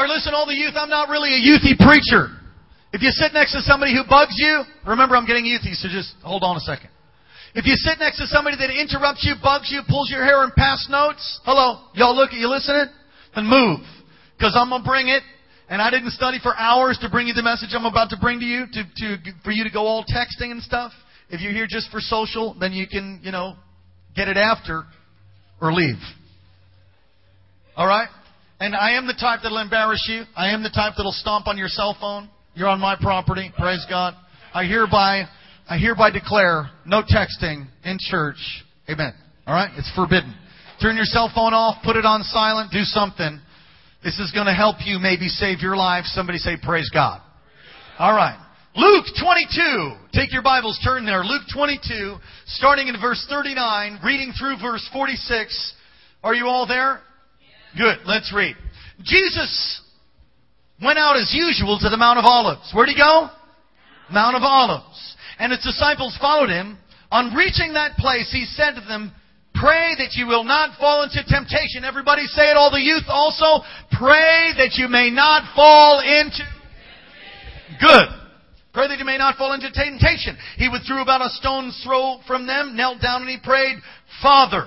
Or listen, all the youth, I'm not really a youthy preacher. If you sit next to somebody who bugs you, remember I'm getting youthy, so just hold on a second. If you sit next to somebody that interrupts you, bugs you, pulls your hair and pass notes, hello, y'all look at you listening? Then move. Because I'm going to bring it. And I didn't study for hours to bring you the message I'm about to bring to you, for you to go all texting and stuff. If you're here just for social, then you can, get it after or leave. All right? And I am the type that'll embarrass you. I am the type that'll stomp on your cell phone. You're on my property. Praise God. I hereby declare no texting in church. Amen. All right? It's forbidden. Turn your cell phone off. Put it on silent. Do something. This is going to help you maybe save your life. Somebody say, praise God. All right. Luke 22. Take your Bibles, turn there. Luke 22, starting in verse 39, reading through verse 46. Are you all there? Good. Let's read. Jesus went out as usual to the Mount of Olives. Where'd he go? Mount of Olives. And his disciples followed him. On reaching that place, he said to them, pray that you will not fall into temptation. Everybody say it, all the youth also. Pray that you may not fall into... Good. Pray that you may not fall into temptation. He withdrew about a stone's throw from them, knelt down, and he prayed, Father,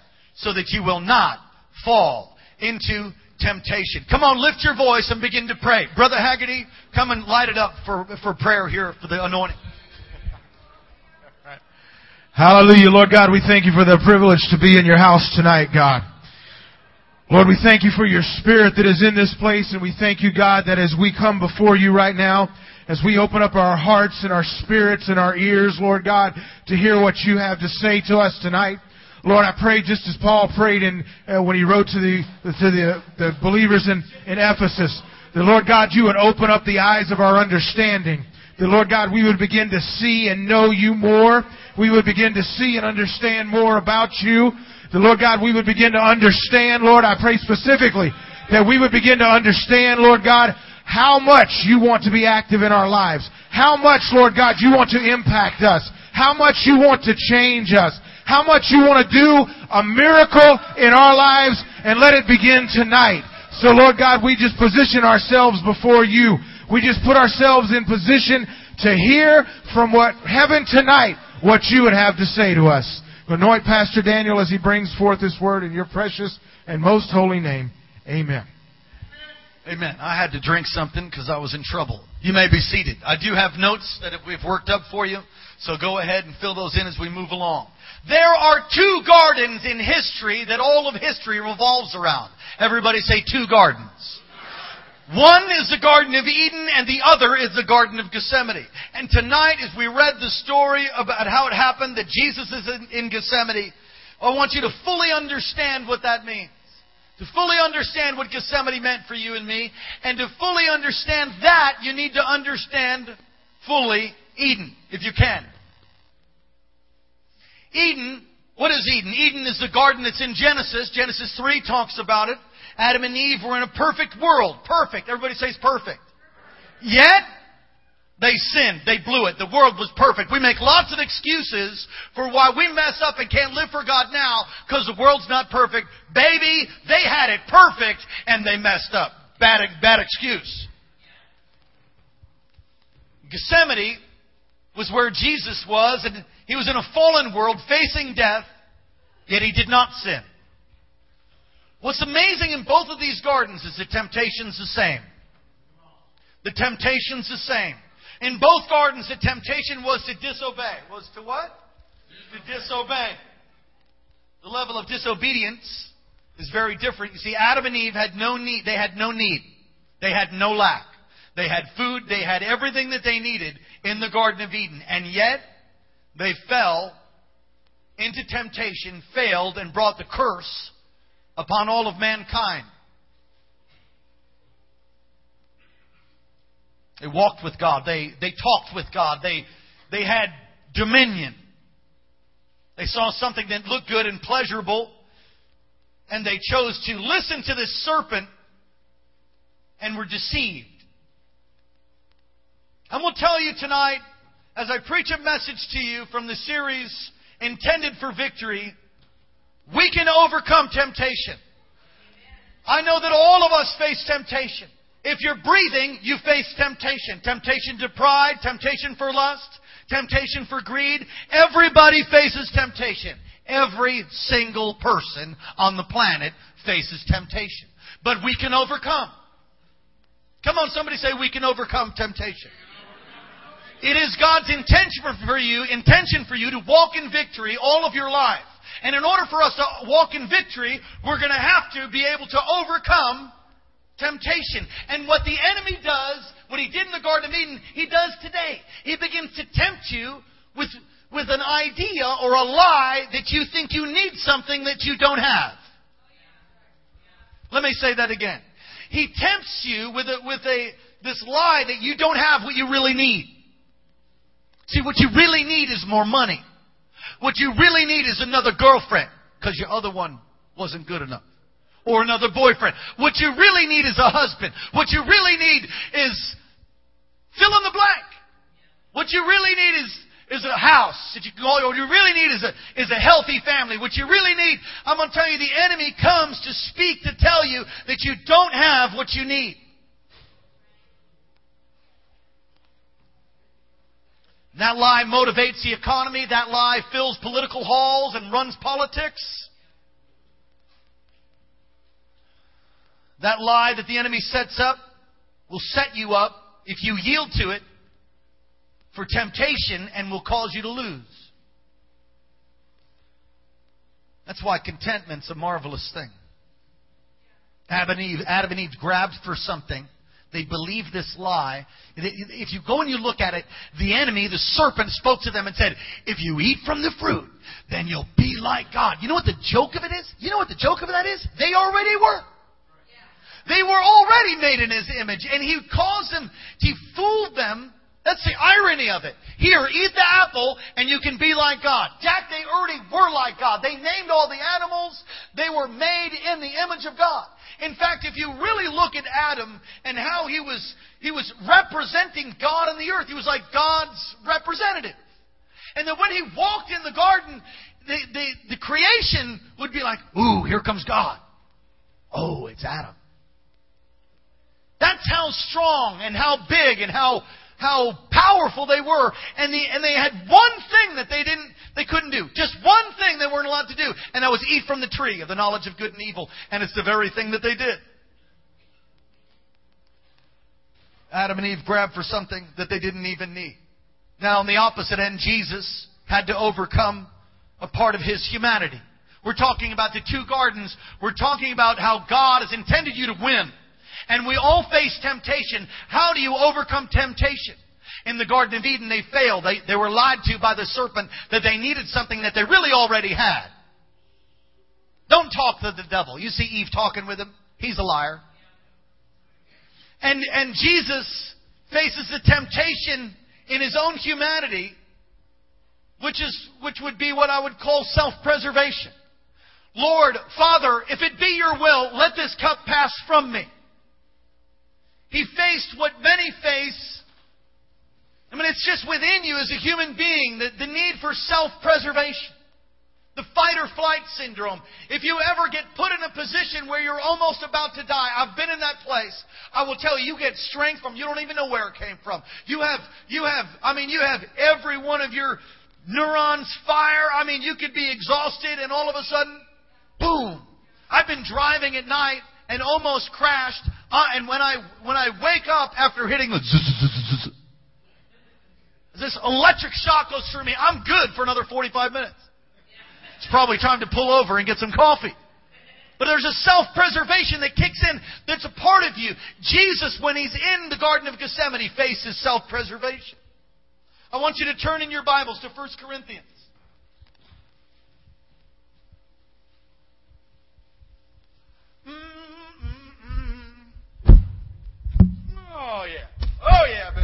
so that you will not fall into temptation. Come on, lift your voice and begin to pray. Brother Haggerty, come and light it up for prayer here for the anointing. Hallelujah. Lord God, we thank you for the privilege to be in your house tonight, God. Lord, we thank you for your spirit that is in this place, and we thank you, God, that as we come before you right now, as we open up our hearts and our spirits and our ears, Lord God, to hear what you have to say to us tonight. Lord, I pray just as Paul prayed when he wrote to the believers in Ephesus, that, Lord God, you would open up the eyes of our understanding. That, Lord God, we would begin to see and know you more. We would begin to see and understand more about you. The Lord God, we would begin to understand, Lord, I pray specifically that we would begin to understand, Lord God, how much you want to be active in our lives. How much, Lord God, you want to impact us. How much you want to change us. How much you want to do a miracle in our lives, and let it begin tonight. So, Lord God, we just position ourselves before you. We just put ourselves in position to hear from what heaven tonight what you would have to say to us. Anoint Pastor Daniel as he brings forth this word in your precious and most holy name. Amen. Amen. I had to drink something because I was in trouble. You may be seated. I do have notes that we've worked up for you, so go ahead and fill those in as we move along. There are two gardens in history that all of history revolves around. Everybody say two gardens. One is the Garden of Eden, and the other is the Garden of Gethsemane. And tonight, as we read the story about how it happened that Jesus is in Gethsemane, I want you to fully understand what that means. To fully understand what Gethsemane meant for you and me. And to fully understand that, you need to understand fully Eden, if you can. Eden, what is Eden? Eden is the garden that's in Genesis. Genesis 3 talks about it. Adam and Eve were in a perfect world. Perfect. Everybody says perfect. Yet, they sinned. They blew it. The world was perfect. We make lots of excuses for why we mess up and can't live for God now because the world's not perfect. Baby, they had it perfect and they messed up. Bad excuse. Gethsemane was where Jesus was, and he was in a fallen world facing death, yet he did not sin. What's amazing in both of these gardens is the temptation's the same. The temptation's the same. In both gardens, the temptation was to disobey. Was to what? To disobey. The level of disobedience is very different. You see, Adam and Eve had no need. They had no need. They had no lack. They had food. They had everything that they needed in the Garden of Eden. And yet, they fell into temptation, failed, and brought the curse upon all of mankind. They walked with God. They talked with God. They had dominion. They saw something that looked good and pleasurable, and they chose to listen to this serpent and were deceived. I'm going to tell you tonight, as I preach a message to you from the series Intended for Victory, we can overcome temptation. I know that all of us face temptation. If you're breathing, you face temptation. Temptation to pride, temptation for lust, temptation for greed. Everybody faces temptation. Every single person on the planet faces temptation. But we can overcome. Come on, somebody say, we can overcome temptation. It is God's intention for you to walk in victory all of your life. And in order for us to walk in victory, we're going to have to be able to overcome temptation. And what the enemy does, what he did in the Garden of Eden, he does today. He begins to tempt you with an idea or a lie that you think you need something that you don't have. Let me say that again. He tempts you with this lie that you don't have what you really need. See, what you really need is more money. What you really need is another girlfriend, because your other one wasn't good enough. Or another boyfriend. What you really need is a husband. What you really need is fill in the blank. What you really need is a house that you can call. What you really need is a healthy family. What you really need, I'm going to tell you, the enemy comes to speak to tell you that you don't have what you need. That lie motivates the economy. That lie fills political halls and runs politics. That lie that the enemy sets up will set you up, if you yield to it, for temptation and will cause you to lose. That's why contentment's a marvelous thing. Adam and Eve grabbed for something. They believed this lie. If you go and you look at it, the enemy, the serpent, spoke to them and said, if you eat from the fruit, then you'll be like God. You know what the joke of it is? You know what the joke of that is? They already were. They were already made in His image. And He caused them, He fooled them. That's the irony of it. Here, eat the apple and you can be like God. Jack, they already were like God. They named all the animals. They were made in the image of God. In fact, if you really look at Adam and how he was representing God on the earth, he was like God's representative. And then when he walked in the garden, the creation would be like, ooh, here comes God. Oh, it's Adam. That's how strong and how big and how powerful they were. And they had one thing that they couldn't do. Just one thing they weren't allowed to do. And that was eat from the tree of the knowledge of good and evil. And it's the very thing that they did. Adam and Eve grabbed for something that they didn't even need. Now, on the opposite end, Jesus had to overcome a part of His humanity. We're talking about the two gardens. We're talking about how God has intended you to win. And we all face temptation. How do you overcome temptation? In the Garden of Eden, they failed. They were lied to by the serpent that they needed something that they really already had. Don't talk to the devil. You see Eve talking with him. He's a liar. And Jesus faces the temptation in His own humanity, which would be what I would call self-preservation. Lord, Father, if it be your will, let this cup pass from me. He faced what many face. I mean, it's just within you as a human being, the need for self-preservation. The fight or flight syndrome. If you ever get put in a position where you're almost about to die, I've been in that place. I will tell you, you get strength from, you don't even know where it came from. You have every one of your neurons fire. I mean, you could be exhausted and all of a sudden, boom. I've been driving at night and almost crashed. And when I wake up after hitting the zzz, this electric shock goes through me. I'm good for another 45 minutes. It's probably time to pull over and get some coffee. But there's a self-preservation that kicks in that's a part of you. Jesus, when He's in the Garden of Gethsemane, faces self-preservation. I want you to turn in your Bibles to 1 Corinthians. Oh, yeah. Oh, yeah, baby.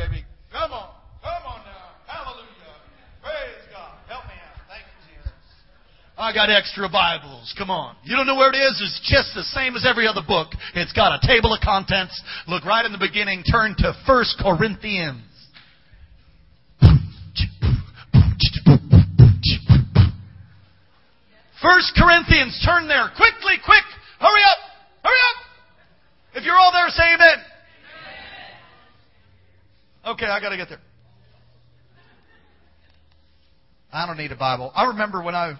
I got extra Bibles. Come on. You don't know where it is? It's just the same as every other book. It's got a table of contents. Look right in the beginning. Turn to 1 Corinthians. Turn there. Quickly, quick. Hurry up. Hurry up. If you're all there, say amen. Okay, I got to get there. I don't need a Bible. I remember when I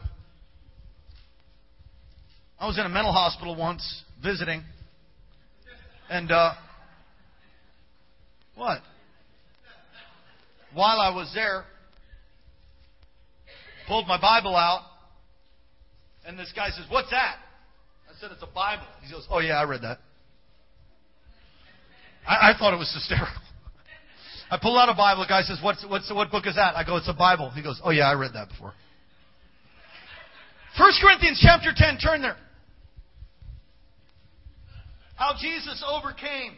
was in a mental hospital once, visiting. And, what? While I was there, pulled my Bible out, and this guy says, "What's that?" I said, "It's a Bible." He goes, "Oh yeah, I read that." I thought it was hysterical. I pull out a Bible. The guy says, "What book is that?" I go, "It's a Bible." He goes, "Oh yeah, I read that before." 1 Corinthians chapter 10, turn there. How Jesus overcame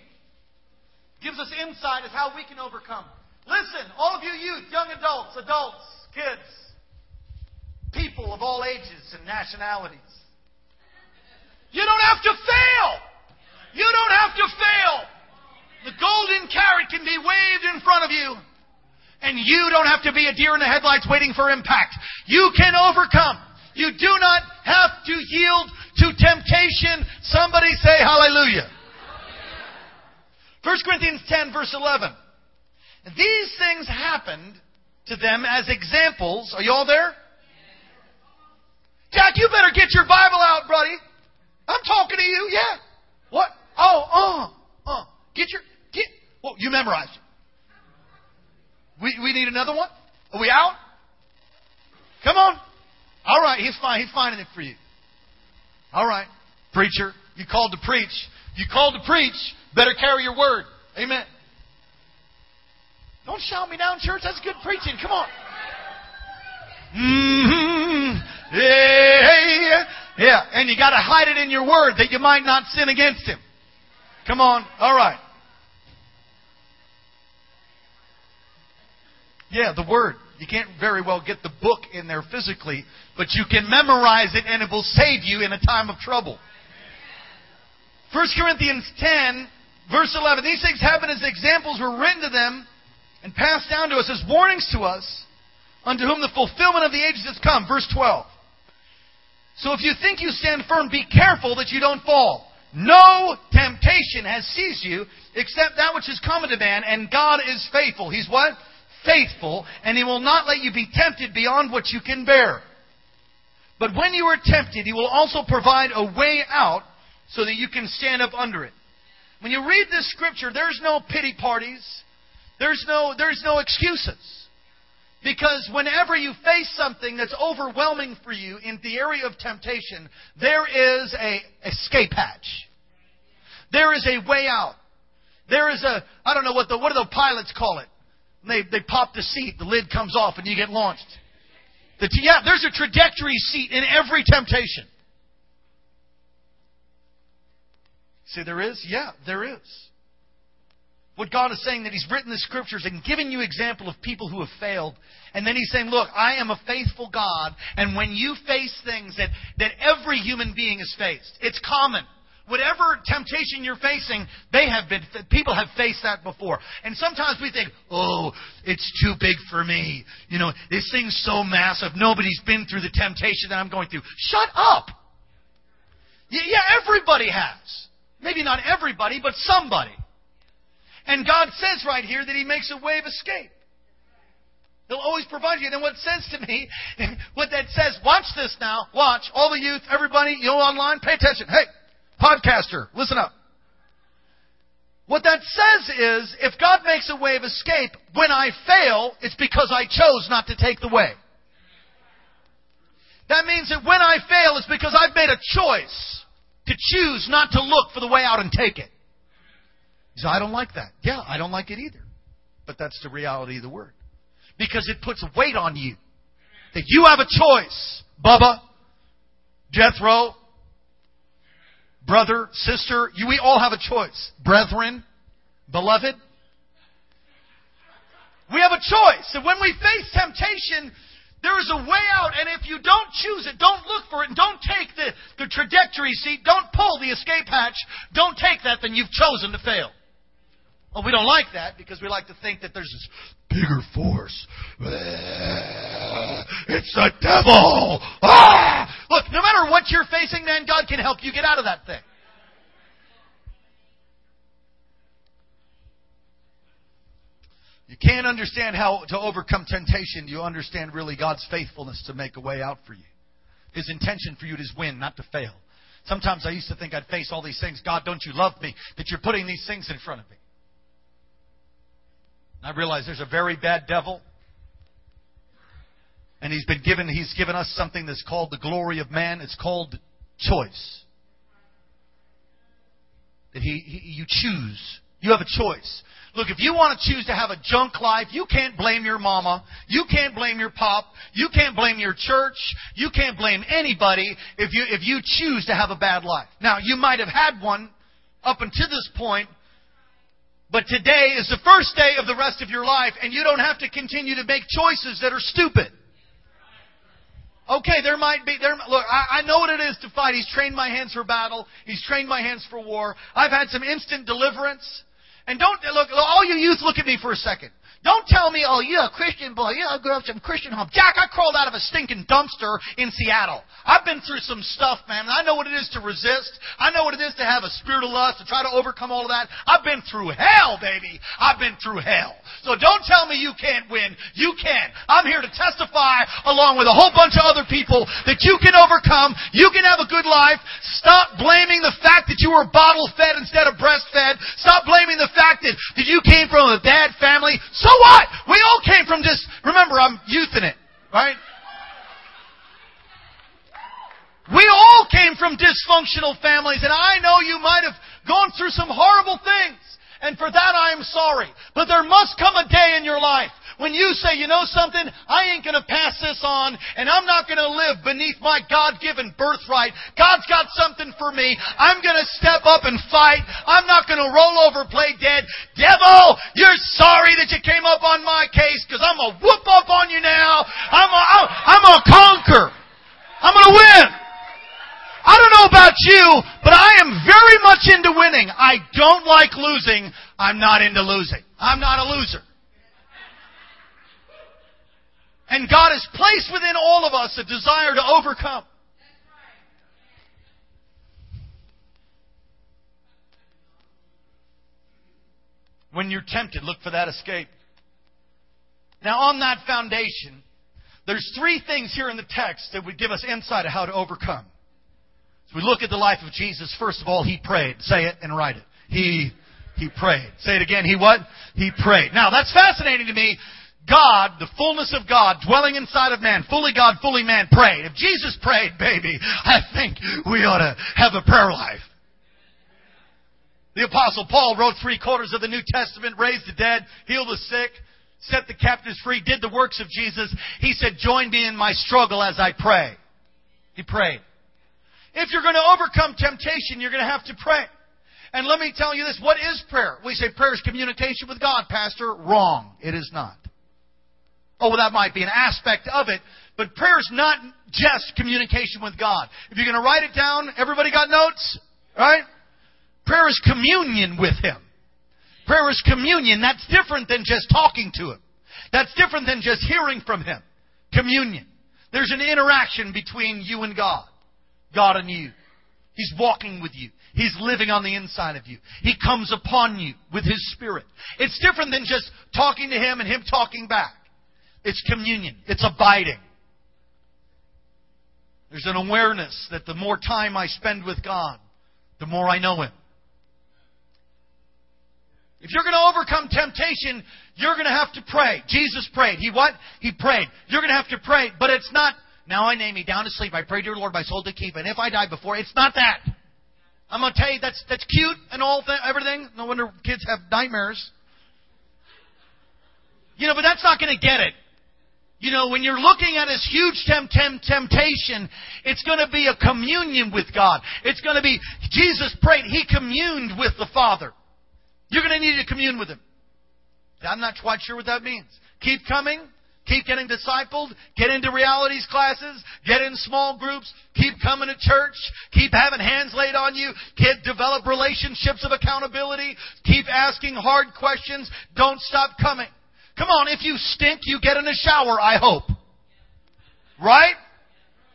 gives us insight as how we can overcome. Listen, all of you youth, young adults, adults, kids, people of all ages and nationalities. You don't have to fail. You don't have to fail. The golden carrot can be waved in front of you. And you don't have to be a deer in the headlights waiting for impact. You can overcome. You do not have to yield to temptation. Somebody say hallelujah. 1 Corinthians 10 verse 11. And these things happened to them as examples. Are you all there? Jack, you better get your Bible out, buddy. I'm talking to you. Yeah. What? Oh, Get. Well, you memorized it. We need another one? Are we out? Come on. All right, he's fine. He's finding it for you. All right. Preacher, you called to preach. You called to preach. Better carry your word. Amen. Don't shout me down, church. That's good preaching. Come on. Mm-hmm. Yeah. And you got to hide it in your word that you might not sin against him. Come on. All right. Yeah, the word. You can't very well get the book in there physically, but you can memorize it and it will save you in a time of trouble. 1 Corinthians 10, verse 11. These things happened as examples were written to them and passed down to us as warnings to us, unto whom the fulfillment of the ages has come. Verse 12. So if you think you stand firm, be careful that you don't fall. No temptation has seized you except that which is common to man, and God is faithful. He's what? Faithful, and He will not let you be tempted beyond what you can bear. But when you are tempted, He will also provide a way out so that you can stand up under it. When you read this scripture, there's no pity parties. There's no excuses. Because whenever you face something that's overwhelming for you in the area of temptation, there is an escape hatch. There is a way out. There is a, I don't know what do the pilots call it? They pop the seat, the lid comes off, and you get launched. There's a trajectory seat in every temptation. See, there is? Yeah, there is. What God is saying that He's written the scriptures and given you example of people who have failed. And then He's saying, look, I am a faithful God. And when you face things that every human being has faced, it's common. Whatever temptation you're facing, people have faced that before. And sometimes we think, oh, it's too big for me. You know, this thing's so massive. Nobody's been through the temptation that I'm going through. Shut up. Yeah, everybody has. Maybe not everybody, but somebody. And God says right here that He makes a way of escape. He'll always provide you. And then what that says, watch this now. Watch. All the youth, everybody, you online, pay attention. Hey, podcaster, listen up. What that says is, if God makes a way of escape, when I fail, it's because I chose not to take the way. That means that when I fail, it's because I've made a choice to choose not to look for the way out and take it. I don't like that. Yeah, I don't like it either. But that's the reality of the word. Because it puts weight on you. That you have a choice. Bubba, Jethro, brother, sister, we all have a choice. Brethren, beloved. We have a choice. And when we face temptation, there is a way out And if you don't choose it, don't look for it, and don't take the trajectory seat, don't pull the escape hatch, don't take that, then you've chosen to fail. Well, we don't like that because we like to think that there's this bigger force. It's the devil! Ah! Look, no matter what you're facing, man, God can help you get out of that thing. You can't understand how to overcome temptation. You understand really God's faithfulness to make a way out for you. His intention for you is win, not to fail. Sometimes I used to think I'd face all these things. God, don't you love me that you're putting these things in front of me? And I realize there's a very bad devil. And he's given us something that's called the glory of man. It's called choice. That you choose. You have a choice. Look, if you want to choose to have a junk life, you can't blame your mama. You can't blame your pop. You can't blame your church. You can't blame anybody if you choose to have a bad life. Now, you might have had one up until this point, but today is the first day of the rest of your life, and you don't have to continue to make choices that are stupid. Okay, look, I know what it is to fight. He's trained my hands for battle. He's trained my hands for war. I've had some instant deliverance. And look, all you youth, look at me for a second. Don't tell me, oh, you're a Christian boy. Yeah, I grew up in a Christian home. Jack, I crawled out of a stinking dumpster in Seattle. I've been through some stuff, man. And I know what it is to resist. I know what it is to have a spirit of lust, to try to overcome all of that. I've been through hell, baby. I've been through hell. So don't tell me you can't win. You can. I'm here to testify along with a whole bunch of other people that you can overcome. You can have a good life. Stop blaming the fact that you were bottle-fed instead of breastfed. Stop blaming the fact that you came from a bad family. So what? We all came from just... Remember, I'm youthing it, right? We all came from dysfunctional families, and I know you might have gone through some horrible things. And for that, I am sorry. But there must come a day in your life when you say, you know something? I ain't going to pass this on, and I'm not going to live beneath my God-given birthright. God's got something for me. I'm going to step up and fight. I'm not going to roll over, play dead. Devil, you're sorry that you came up on my case, because I'm going to whoop up on you now. I'm going to conquer. I'm going to win. I don't know about you, but I am very much into winning. I don't like losing. I'm not into losing. I'm not a loser. And God has placed within all of us a desire to overcome. When you're tempted, look for that escape. Now, on that foundation, there's three things here in the text that would give us insight of how to overcome. As we look at the life of Jesus, first of all, He prayed. Say it and write it. He prayed. Say it again. He what? He prayed. Now, that's fascinating to me. God, the fullness of God, dwelling inside of man, fully God, fully man, prayed. If Jesus prayed, baby, I think we ought to have a prayer life. The Apostle Paul wrote 3/4 of the New Testament, raised the dead, healed the sick, set the captives free, did the works of Jesus. He said, join me in my struggle as I pray. He prayed. If you're going to overcome temptation, you're going to have to pray. And let me tell you this, what is prayer? We say prayer is communication with God, Pastor. Wrong. It is not. Oh, well, that might be an aspect of it. But prayer is not just communication with God. If you're going to write it down, everybody got notes? Right? Prayer is communion with Him. Prayer is communion. That's different than just talking to Him. That's different than just hearing from Him. Communion. There's an interaction between you and God. God and you. He's walking with you. He's living on the inside of you. He comes upon you with His Spirit. It's different than just talking to Him and Him talking back. It's communion. It's abiding. There's an awareness that the more time I spend with God, the more I know Him. If you're going to overcome temptation, you're going to have to pray. Jesus prayed. He what? He prayed. You're going to have to pray, but it's not, now I lay me down to sleep. I pray, dear Lord, my soul to keep. And if I die before, it's not that. I'm going to tell you, that's cute and all everything. No wonder kids have nightmares. You know, but that's not going to get it. You know, when you're looking at this huge temptation, it's going to be a communion with God. It's going to be, Jesus prayed, He communed with the Father. You're going to need to commune with Him. I'm not quite sure what that means. Keep coming. Keep getting discipled. Get into realities classes. Get in small groups. Keep coming to church. Keep having hands laid on you. Keep develop relationships of accountability. Keep asking hard questions. Don't stop coming. Come on, if you stink, you get in the shower, I hope. Right?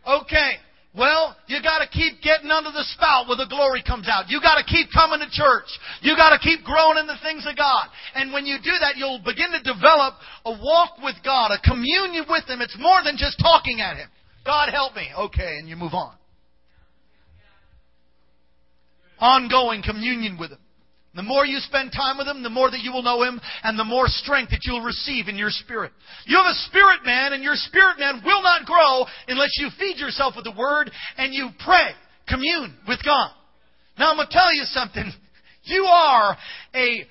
Okay. Well, you gotta keep getting under the spout where the glory comes out. You gotta keep coming to church. You gotta keep growing in the things of God. And when you do that, you'll begin to develop a walk with God, a communion with Him. It's more than just talking at Him. God help me. Okay, and you move on. Ongoing communion with Him. The more you spend time with Him, the more that you will know Him, and the more strength that you'll receive in your spirit. You have a spirit man, and your spirit man will not grow unless you feed yourself with the Word and you pray, commune with God. Now I'm going to tell you something. You are a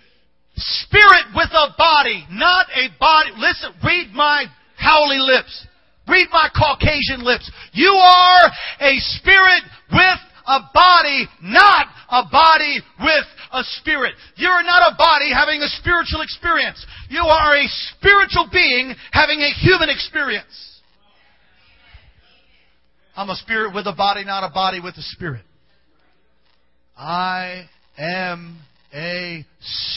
spirit with a body, not a body. Listen, read my Howley lips. Read my Caucasian lips. You are a spirit with a body, not a body with a spirit. You are not a body having a spiritual experience. You are a spiritual being having a human experience. I'm a spirit with a body, not a body with a spirit. I am a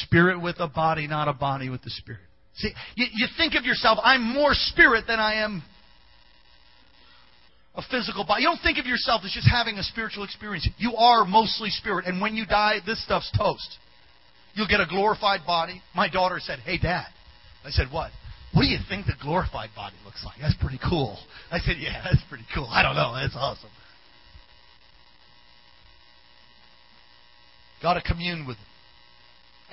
spirit with a body, not a body with a spirit. See, you think of yourself, I'm more spirit than I am a physical body. You don't think of yourself as just having a spiritual experience. You are mostly spirit. And when you die, this stuff's toast. You'll get a glorified body. My daughter said, "Hey, Dad." I said, "What?" "What do you think the glorified body looks like? That's pretty cool." I said, "Yeah, that's pretty cool. I don't know. That's awesome." Got to commune with Him.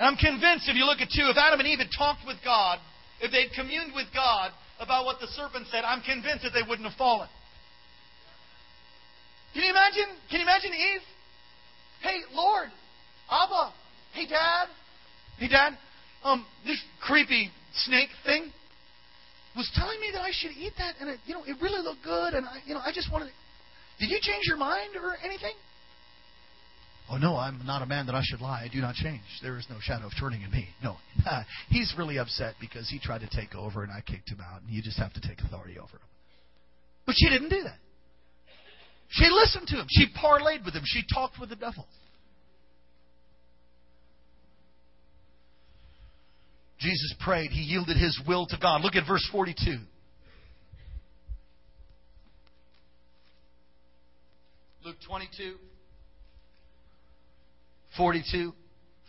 And I'm convinced if you look at two, if Adam and Eve had talked with God, if they'd communed with God about what the serpent said, I'm convinced that they wouldn't have fallen. Can you imagine? Can you imagine Eve? "Hey, Lord, Abba, hey, Dad, this creepy snake thing was telling me that I should eat that, and it really looked good, and I just wanted it. Did you change your mind or anything?" "Oh, no, I'm not a man that I should lie. I do not change. There is no shadow of turning in me." No, he's really upset because he tried to take over, and I kicked him out, and you just have to take authority over him. But she didn't do that. She listened to him. She parlayed with him. She talked with the devil. Jesus prayed. He yielded His will to God. Look at verse 42. Luke 22, 42.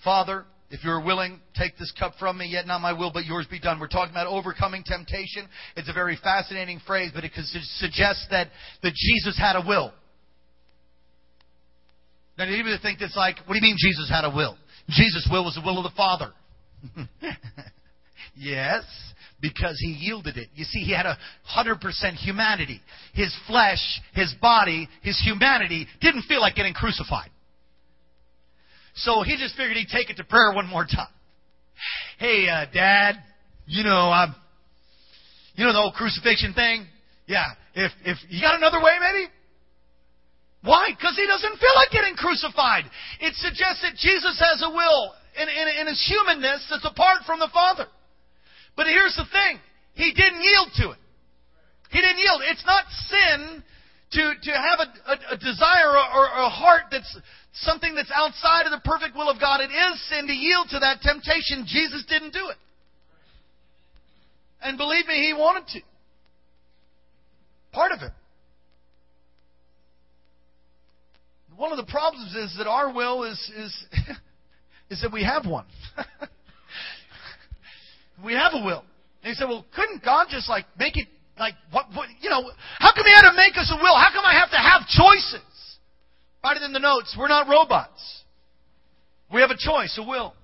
"Father, if You are willing, take this cup from me, yet not my will, but Yours be done." We're talking about overcoming temptation. It's a very fascinating phrase, but it suggests that Jesus had a will. Now, do you even think that's like, what do you mean Jesus had a will? Jesus' will was the will of the Father. Yes, because He yielded it. You see, He had 100% humanity. His flesh, His body, His humanity didn't feel like getting crucified. So He just figured He'd take it to prayer one more time. "Hey, Dad, the whole crucifixion thing? Yeah, if you got another way, maybe?" Why? Because He doesn't feel like getting crucified. It suggests that Jesus has a will in His humanness that's apart from the Father. But here's the thing. He didn't yield to it. He didn't yield. It's not sin to have a desire or a heart that's something that's outside of the perfect will of God. It is sin to yield to that temptation. Jesus didn't do it. And believe me, He wanted to. Part of it. One of the problems is that our will is that we have one. We have a will. And you say, "Well, couldn't God just like make it like what how come He had to make us a will? How come I have to have choices?" Write it in the notes. We're not robots. We have a choice, a will.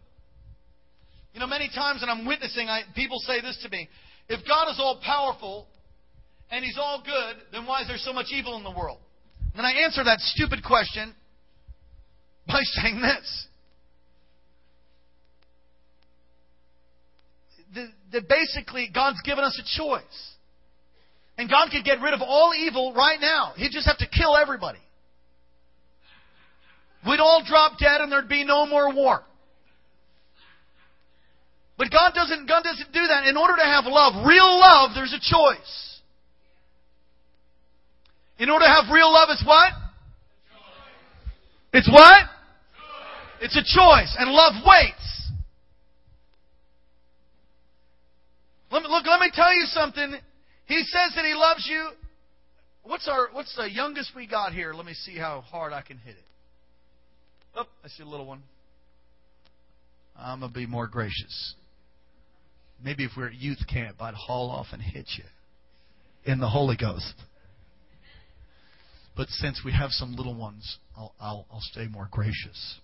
Many times, and I'm witnessing, people say this to me. "If God is all powerful and He's all good, then why is there so much evil in the world?" And I answer that stupid question by saying this. That basically, God's given us a choice. And God could get rid of all evil right now. He'd just have to kill everybody. We'd all drop dead and there'd be no more war. But God doesn't do that. In order to have love, real love, there's a choice. In order to have real love, it's what? It's what? It's a choice. And love waits. Let me tell you something. He says that He loves you. What's the youngest we got here? Let me see how hard I can hit it. Oh, I see a little one. I'm going to be more gracious. Maybe if we're at youth camp, I'd haul off and hit you in the Holy Ghost. But since we have some little ones, I'll stay more gracious.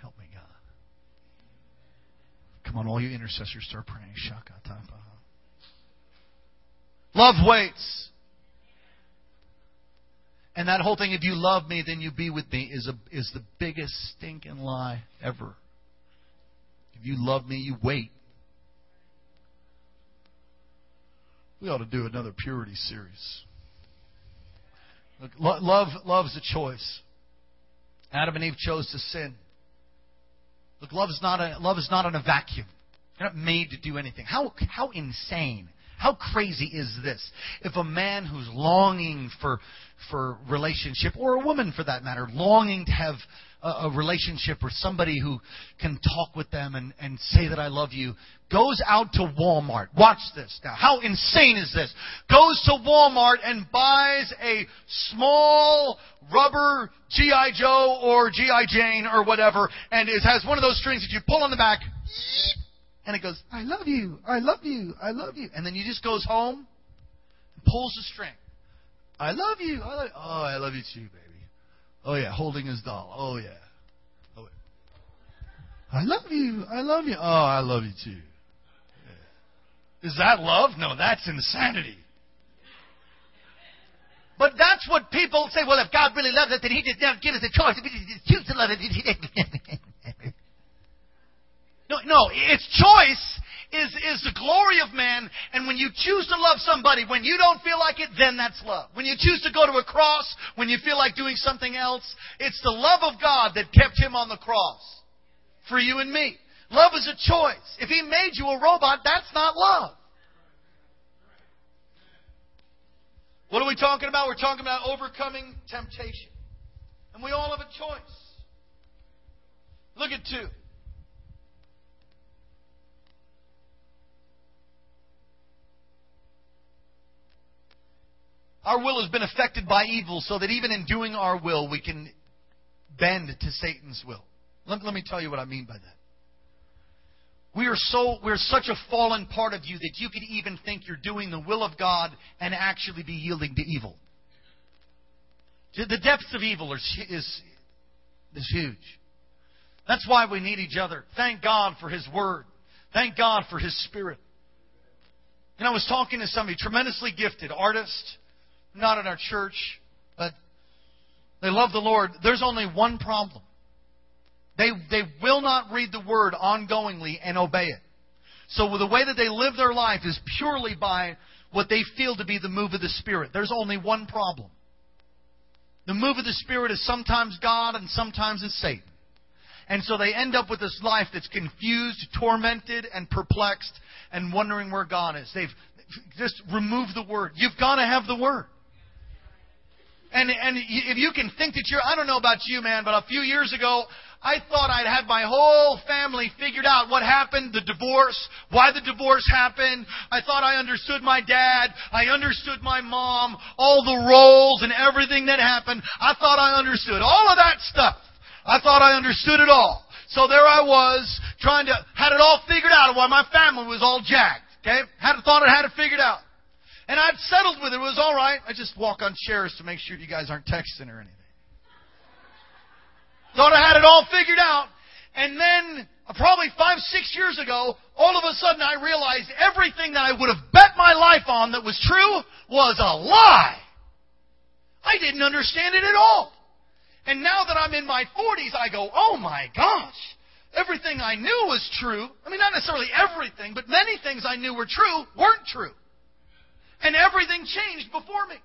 Help me, God. Come on, all you intercessors, start praying. Love waits. And that whole thing, if you love me, then you be with me, is the biggest stinking lie ever. If you love me, you wait. We ought to do another purity series. Look, love's a choice. Adam and Eve chose to sin. Look, love is not in a vacuum. You're not made to do anything. How insane, how crazy is this? If a man who's longing for relationship, or a woman for that matter, longing to have a relationship with somebody who can talk with them and say that I love you, goes out to Walmart. Watch this now. How insane is this? Goes to Walmart and buys a small rubber G.I. Joe or G.I. Jane or whatever, and it has one of those strings that you pull on the back, and it goes, I love you, I love you, I love you. And then he just goes home and pulls the string. I love you. Oh, I love you too, baby. Oh, yeah, holding his doll. Oh, yeah. Oh, yeah. I love you, I love you. Oh, I love you too. Yeah. Is that love? No, that's insanity. But that's what people say, well, if God really loves us, then He just doesn't give us a choice. If He just chooses to love us. No, it's choice is the glory of man. And when you choose to love somebody, when you don't feel like it, then that's love. When you choose to go to a cross, when you feel like doing something else, it's the love of God that kept Him on the cross for you and me. Love is a choice. If He made you a robot, that's not love. What are we talking about? We're talking about overcoming temptation. And we all have a choice. Look at 2. Our will has been affected by evil so that even in doing our will, we can bend to Satan's will. Let me tell you what I mean by that. We're such a fallen part of you that you could even think you're doing the will of God and actually be yielding to evil. The depths of evil is huge. That's why we need each other. Thank God for His Word. Thank God for His Spirit. And I was talking to somebody, tremendously gifted, artist, not in our church, but they love the Lord. There's only one problem. They will not read the Word ongoingly and obey it. So the way that they live their life is purely by what they feel to be the move of the Spirit. There's only one problem. The move of the Spirit is sometimes God and sometimes it's Satan. And so they end up with this life that's confused, tormented, and perplexed, and wondering where God is. They've just removed the Word. You've got to have the Word. And if you can think that I don't know about you, man, but a few years ago, I thought I'd had my whole family figured out what happened, the divorce, why the divorce happened. I thought I understood my dad. I understood my mom, all the roles and everything that happened. I thought I understood all of that stuff. I thought I understood it all. So there I was, had it all figured out while my family was all jacked. Okay? Thought I had it figured out. And I'd settled with it. It was all right. I just walk on chairs to make sure you guys aren't texting or anything. Thought I had it all figured out. And then, probably 5-6 years ago, all of a sudden I realized everything that I would have bet my life on that was true was a lie. I didn't understand it at all. And now that I'm in my 40s, I go, oh my gosh, everything I knew was true. I mean, not necessarily everything, but many things I knew were true weren't true. And everything changed before me.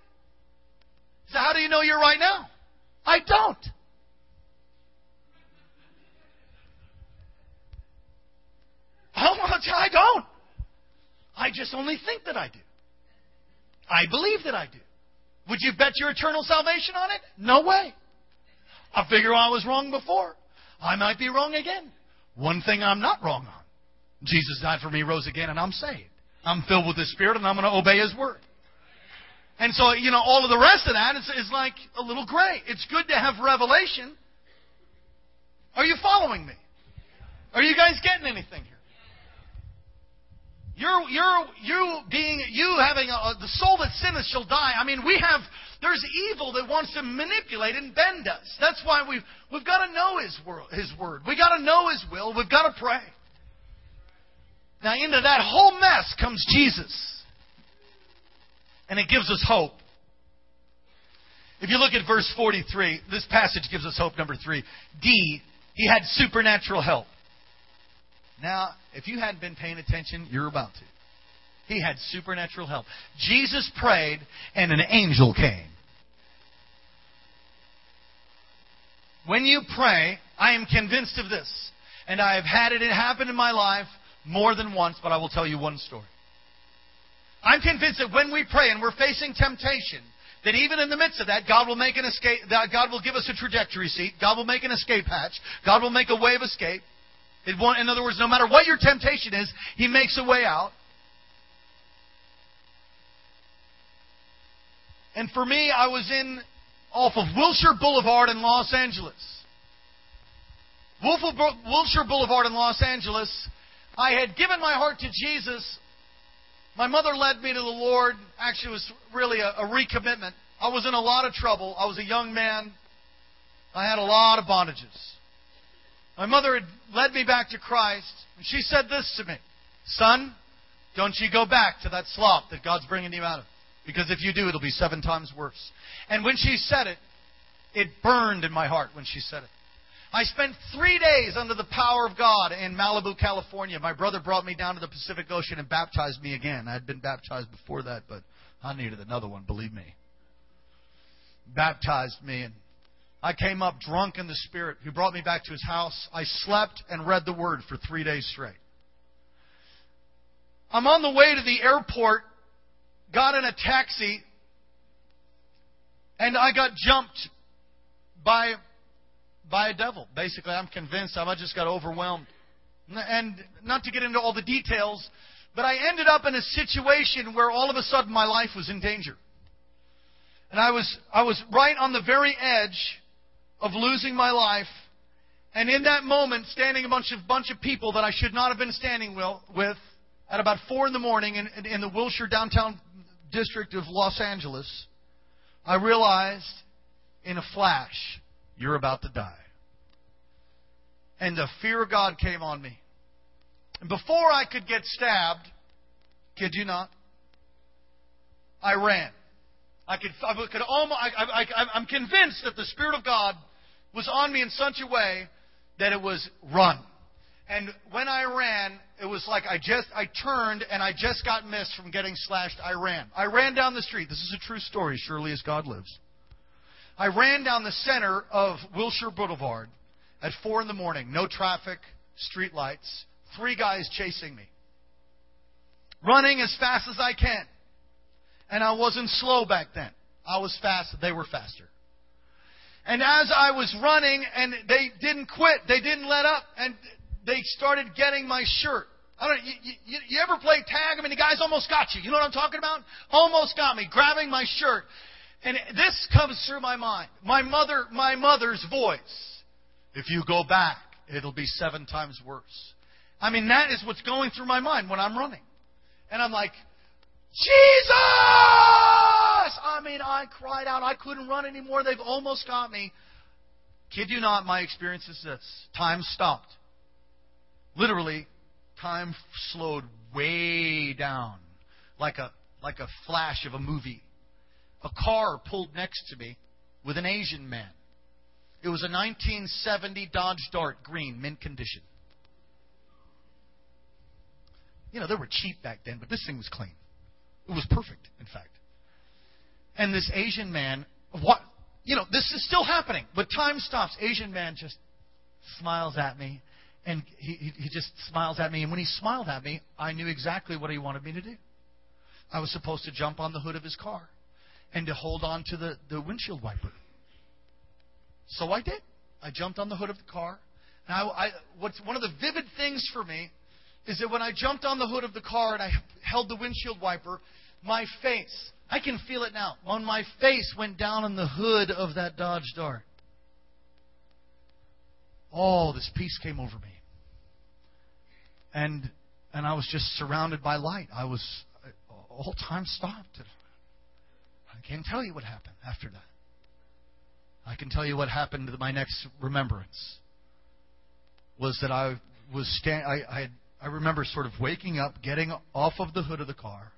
So how do you know you're right now? I don't. I don't. I just only think that I do. I believe that I do. Would you bet your eternal salvation on it? No way. I figure I was wrong before. I might be wrong again. One thing I'm not wrong on. Jesus died for me, rose again, and I'm saved. I'm filled with the Spirit, and I'm going to obey His Word. And so, all of the rest of that is like a little gray. It's good to have revelation. Are you following me? Are you guys getting anything here? The soul that sinneth shall die. I mean, there's evil that wants to manipulate and bend us. That's why we've got to know His Word. We've got to know His will. We've got to pray. Now, into that whole mess comes Jesus. And it gives us hope. If you look at verse 43, this passage gives us hope number 3. D, He had supernatural help. Now, if you hadn't been paying attention, you're about to. He had supernatural help. Jesus prayed, and an angel came. When you pray, I am convinced of this. And I have had it happen in my life more than once, but I will tell you one story. I'm convinced that when we pray and we're facing temptation, that even in the midst of that, God will make an escape. God will give us a trajectory seat. God will make an escape hatch. God will make a way of escape. In other words, no matter what your temptation is, He makes a way out. And for me, I was off of Wilshire Boulevard in Los Angeles. Wilshire Boulevard in Los Angeles. I had given my heart to Jesus. My mother led me to the Lord. Actually, it was really a recommitment. I was in a lot of trouble. I was a young man. I had a lot of bondages. My mother had led me back to Christ, and she said this to me, "Son, don't you go back to that slop that God's bringing you out of. Because if you do, it'll be 7 times worse." And when she said it, it burned in my heart when she said it. I spent 3 days under the power of God in Malibu, California. My brother brought me down to the Pacific Ocean and baptized me again. I'd been baptized before that, but I needed another one, believe me. Baptized me, and I came up drunk in the Spirit. He brought me back to his house. I slept and read the Word for 3 days straight. I'm on the way to the airport, got in a taxi, and I got jumped by a devil. Basically, I'm convinced I just got overwhelmed. And not to get into all the details, but I ended up in a situation where all of a sudden my life was in danger. And I was right on the very edge of losing my life. And in that moment, standing a bunch of people that I should not have been standing with at about 4 a.m. in the Wilshire downtown district of Los Angeles, I realized in a flash, you're about to die. And the fear of God came on me. And before I could get stabbed, kid you not, I ran. I'm convinced that the Spirit of God was on me in such a way that it was run. And when I ran, it was like I turned and I just got missed from getting slashed. I ran down the street. This is a true story, surely as God lives. I ran down the center of Wilshire Boulevard at 4 a.m. No traffic, street lights, 3 guys chasing me. Running as fast as I can. And I wasn't slow back then. I was fast. They were faster. And as I was running, and they didn't quit. They didn't let up. And they started getting my shirt. I don't know, you ever play tag? I mean, the guys almost got you. You know what I'm talking about? Almost got me, grabbing my shirt. And this comes through my mind. My mother's voice. If you go back, it'll be 7 times worse. I mean, that is what's going through my mind when I'm running. And I'm like, Jesus! I mean, I cried out. I couldn't run anymore. They've almost got me. Kid you not, my experience is this. Time stopped. Literally, time slowed way down. Like a flash of a movie. A car pulled next to me with an Asian man. It was a 1970 Dodge Dart, green, mint condition. They were cheap back then, but this thing was clean. It was perfect, in fact. And this Asian man, this is still happening, but time stops. Asian man just smiles at me And he just smiles at me. And when he smiled at me, I knew exactly what he wanted me to do. I was supposed to jump on the hood of his car and to hold on to the windshield wiper. So I did. I jumped on the hood of the car. Now, what's one of the vivid things for me is that when I jumped on the hood of the car and I held the windshield wiper, my face, I can feel it now, on my face went down on the hood of that Dodge Dart. Oh, this peace came over me. And I was just surrounded by light. I was, all time stopped. I can't tell you what happened after that. I can tell you what happened to my next remembrance. Was that I was I remember sort of waking up, getting off of the hood of the car,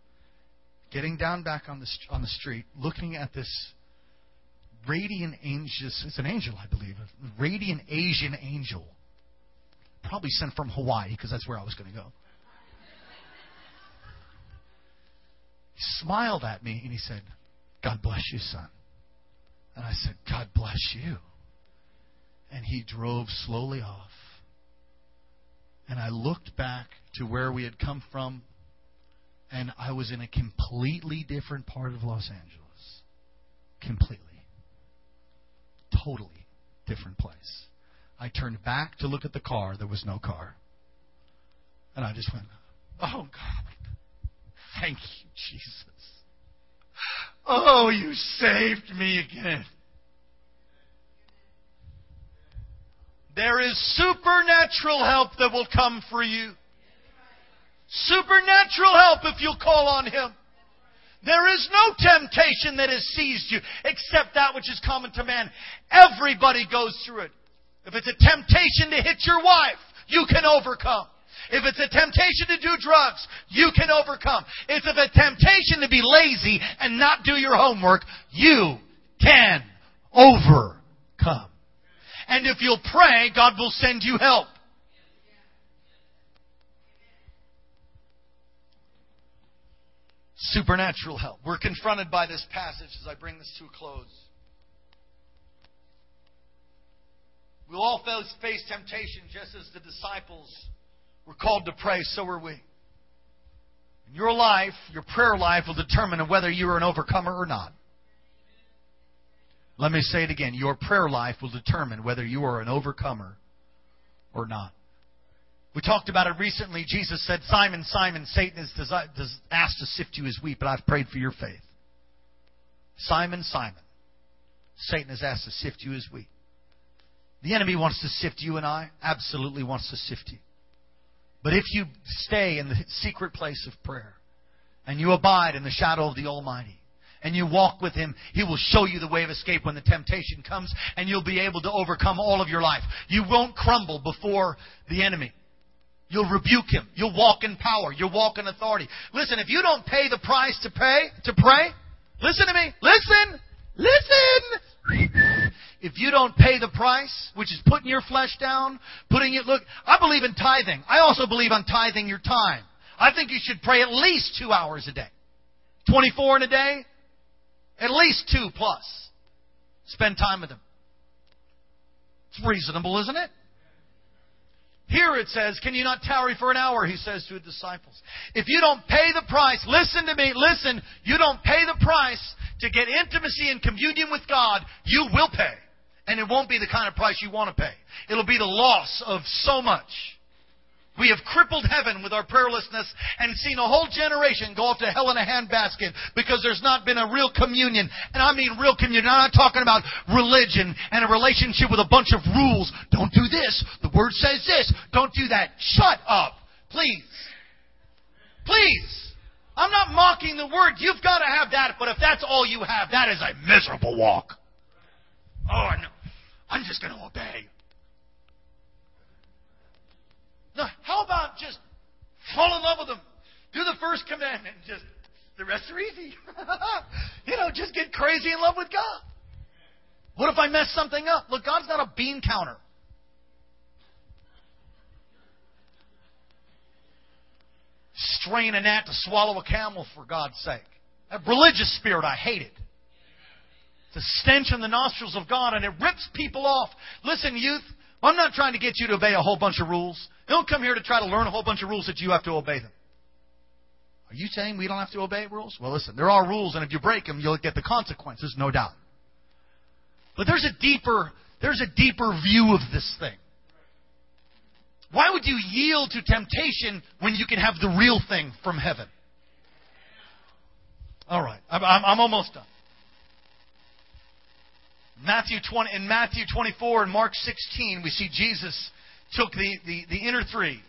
getting down back on the street, looking at this radiant angel. It's an angel, I believe. A radiant Asian angel, probably sent from Hawaii because that's where I was going to go. He smiled at me and he said, "God bless you, son." And I said, "God bless you." And he drove slowly off. And I looked back to where we had come from, and I was in a completely different part of Los Angeles. Completely. Totally different place. I turned back to look at the car. There was no car. And I just went, "Oh, God. Thank you, Jesus. Oh, you saved me again." There is supernatural help that will come for you. Supernatural help if you'll call on Him. There is no temptation that has seized you except that which is common to man. Everybody goes through it. If it's a temptation to hit your wife, you can overcome. If it's a temptation to do drugs, you can overcome. If it's a temptation to be lazy and not do your homework, you can overcome. And if you'll pray, God will send you help. Supernatural help. We're confronted by this passage as I bring this to a close. We'll all face temptation just as the disciples were called to pray, so are we. And your life, your prayer life, will determine whether you are an overcomer or not. Let me say it again. Your prayer life will determine whether you are an overcomer or not. We talked about it recently. Jesus said, "Simon, Simon, Satan is asked to sift you as wheat, but I've prayed for your faith." Simon, Simon, Satan is asked to sift you as wheat. The enemy wants to sift you and I. Absolutely wants to sift you. But if you stay in the secret place of prayer and you abide in the shadow of the Almighty, and you walk with Him, He will show you the way of escape when the temptation comes, and you'll be able to overcome all of your life. You won't crumble before the enemy. You'll rebuke him. You'll walk in power. You'll walk in authority. Listen, if you don't pay the price to pray, listen to me. Listen. If you don't pay the price, which is putting your flesh down, look, I believe in tithing. I also believe on tithing your time. I think you should pray at least 2 hours a day. 24 in a day. At least 2+. Spend time with Him. It's reasonable, isn't it? Here it says, "Can you not tarry for an hour?" He says to His disciples. If you don't pay the price, listen to me, listen, you don't pay the price to get intimacy and communion with God, you will pay. And it won't be the kind of price you want to pay. It'll be the loss of so much. We have crippled heaven with our prayerlessness and seen a whole generation go off to hell in a handbasket because there's not been a real communion. And I mean real communion. I'm not talking about religion and a relationship with a bunch of rules. Don't do this. The Word says this. Don't do that. Shut up. Please. Please. I'm not mocking the Word. You've got to have that. But if that's all you have, that is a miserable walk. Oh, no. I'm just going to obey. No, how about just fall in love with them? Do the first commandment. Just the rest are easy. Just get crazy in love with God. What if I mess something up? Look, God's not a bean counter. Strain a gnat to swallow a camel, for God's sake. That religious spirit, I hate it. It's a stench in the nostrils of God, and it rips people off. Listen, youth. Well, I'm not trying to get you to obey a whole bunch of rules. Don't come here to try to learn a whole bunch of rules that you have to obey them. Are you saying we don't have to obey rules? Well, listen, there are rules, and if you break them, you'll get the consequences, no doubt. But there's a deeper view of this thing. Why would you yield to temptation when you can have the real thing from heaven? All right, I'm almost done. In Matthew 24 and Mark 16, we see Jesus took the inner three,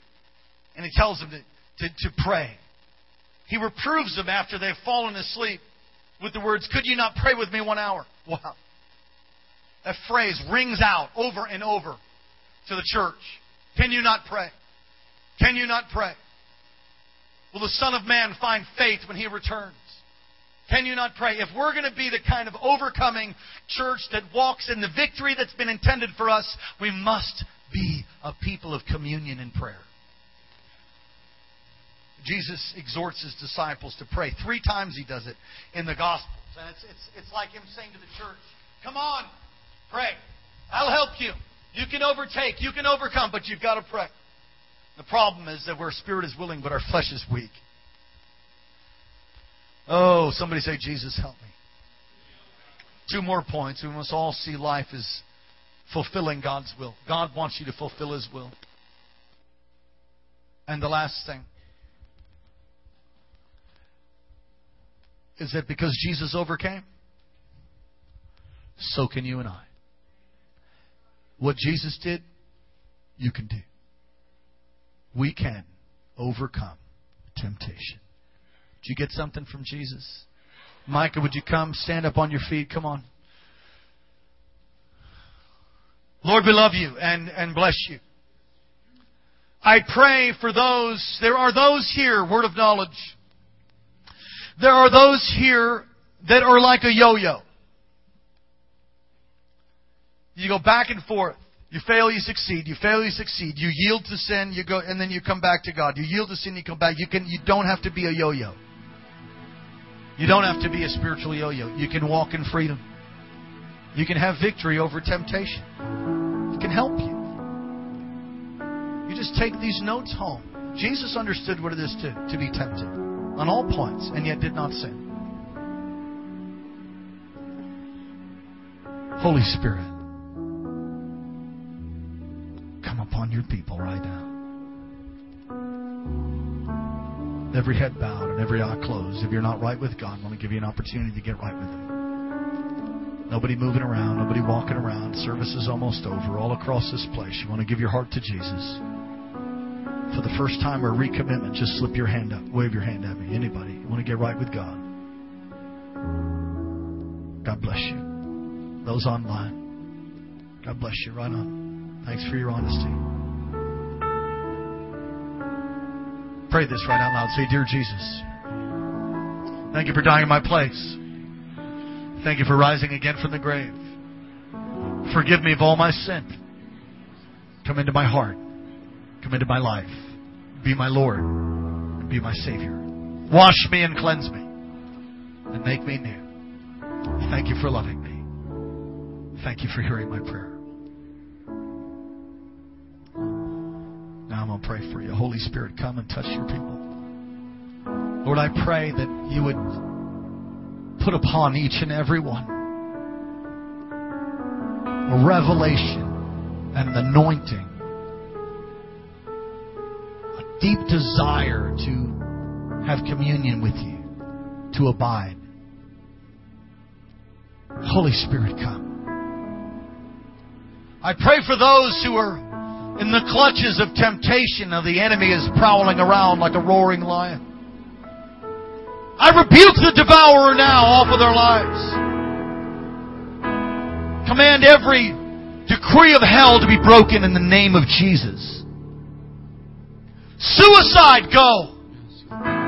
and he tells them to pray. He reproves them after they've fallen asleep with the words, "Could you not pray with me 1 hour?" Wow. That phrase rings out over and over to the church. Can you not pray? Can you not pray? Will the Son of Man find faith when he returns? Can you not pray? If we're going to be the kind of overcoming church that walks in the victory that's been intended for us, we must be a people of communion and prayer. Jesus exhorts his disciples to pray. 3 times he does it in the Gospels. And it's like him saying to the church, come on, pray. I'll help you. You can overtake. You can overcome, but you've got to pray. The problem is that our spirit is willing, but our flesh is weak. Oh, somebody say, Jesus, help me. 2 more points. We must all see life as fulfilling God's will. God wants you to fulfill His will. And the last thing is that because Jesus overcame, so can you and I. What Jesus did, you can do. We can overcome temptation. Did you get something from Jesus? Micah, would you come? Stand up on your feet. Come on. Lord, we love you and bless you. I pray for those, there are those here, word of knowledge. There are those here that are like a yo-yo. You go back and forth. You fail, you succeed. You fail, you succeed. You yield to sin, you go, and then you come back to God. You yield to sin, you come back. You don't have to be a yo-yo. You don't have to be a spiritual yo-yo. You can walk in freedom. You can have victory over temptation. It can help you. You just take these notes home. Jesus understood what it is to be tempted on all points and yet did not sin. Holy Spirit, come upon your people right now. Every head bowed and every eye closed. If you're not right with God, I want to give you an opportunity to get right with Him. Nobody moving around. Nobody walking around. Service is almost over. All across this place, you want to give your heart to Jesus. For the first time or recommitment, just slip your hand up. Wave your hand at me. Anybody. You want to get right with God. God bless you. Those online, God bless you. Right on. Thanks for your honesty. Pray this right out loud. Say, Dear Jesus, thank you for dying in my place. Thank you for rising again from the grave. Forgive me of all my sin. Come into my heart. Come into my life. Be my Lord and be my Savior. Wash me and cleanse me and make me new. Thank you for loving me. Thank you for hearing my prayer. Now I'm going to pray for you. Holy Spirit, come and touch your people. Lord, I pray that you would put upon each and every one a revelation and an anointing, a deep desire to have communion with you, to abide. Holy Spirit, come. I pray for those who are in the clutches of temptation and the enemy is prowling around like a roaring lion. I rebuke the devourer now off of their lives. Command every decree of hell to be broken in the name of Jesus. Suicide, go.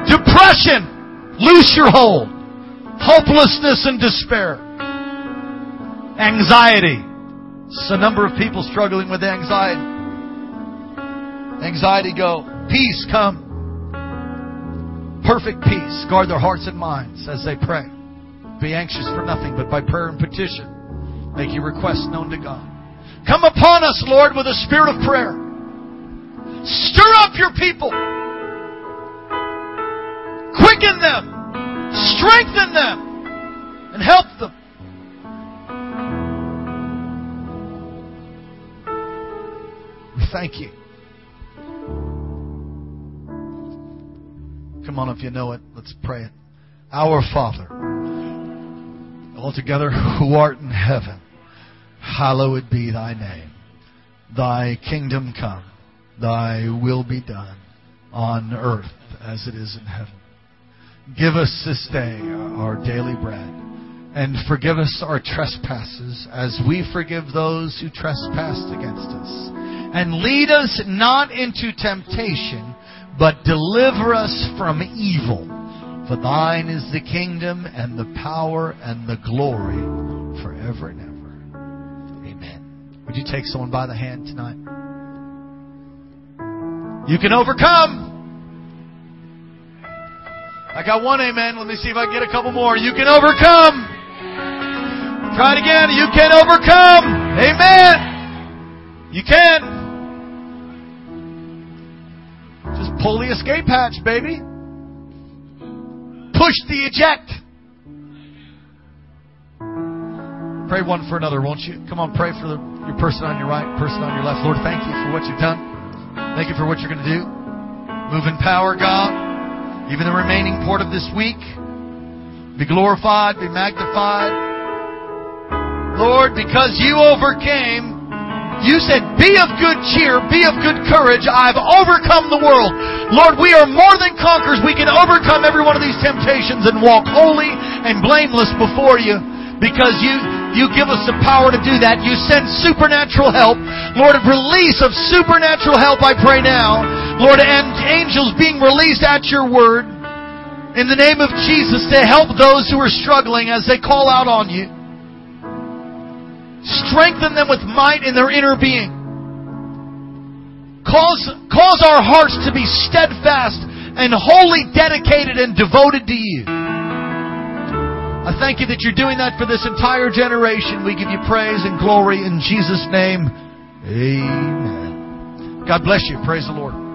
Depression, loose your hold. Hopelessness and despair. Anxiety. It's a number of people struggling with anxiety. Anxiety, go. Peace, come. Perfect peace. Guard their hearts and minds as they pray. Be anxious for nothing, but by prayer and petition, make your requests known to God. Come upon us, Lord, with a spirit of prayer. Stir up your people. Quicken them. Strengthen them. And help them. We thank you. Come on, if you know it, let's pray it. Our Father, all together, who art in heaven, hallowed be thy name. Thy kingdom come, thy will be done on earth as it is in heaven. Give us this day our daily bread, and forgive us our trespasses as we forgive those who trespass against us. And lead us not into temptation, but deliver us from evil. For thine is the kingdom and the power and the glory forever and ever. Amen. Would you take someone by the hand tonight? You can overcome. I got one amen. Let me see if I can get a couple more. You can overcome. Try it again. You can overcome. Amen. You can. Just pull the escape hatch, baby. Push the eject. Pray one for another, won't you? Come on, pray for your person on your right, person on your left. Lord, thank you for what you've done. Thank you for what you're going to do. Move in power, God. Even the remaining part of this week, be glorified, be magnified. Lord, because you overcame, you said, be of good cheer, be of good courage. I've overcome the world. Lord, we are more than conquerors. We can overcome every one of these temptations and walk holy and blameless before you because you give us the power to do that. You send supernatural help. Lord, release of supernatural help, I pray now. Lord, and angels being released at your word in the name of Jesus to help those who are struggling as they call out on you. Strengthen them with might in their inner being. Cause our hearts to be steadfast and wholly dedicated and devoted to you. I thank you that you're doing that for this entire generation. We give you praise and glory in Jesus' name. Amen. God bless you. Praise the Lord.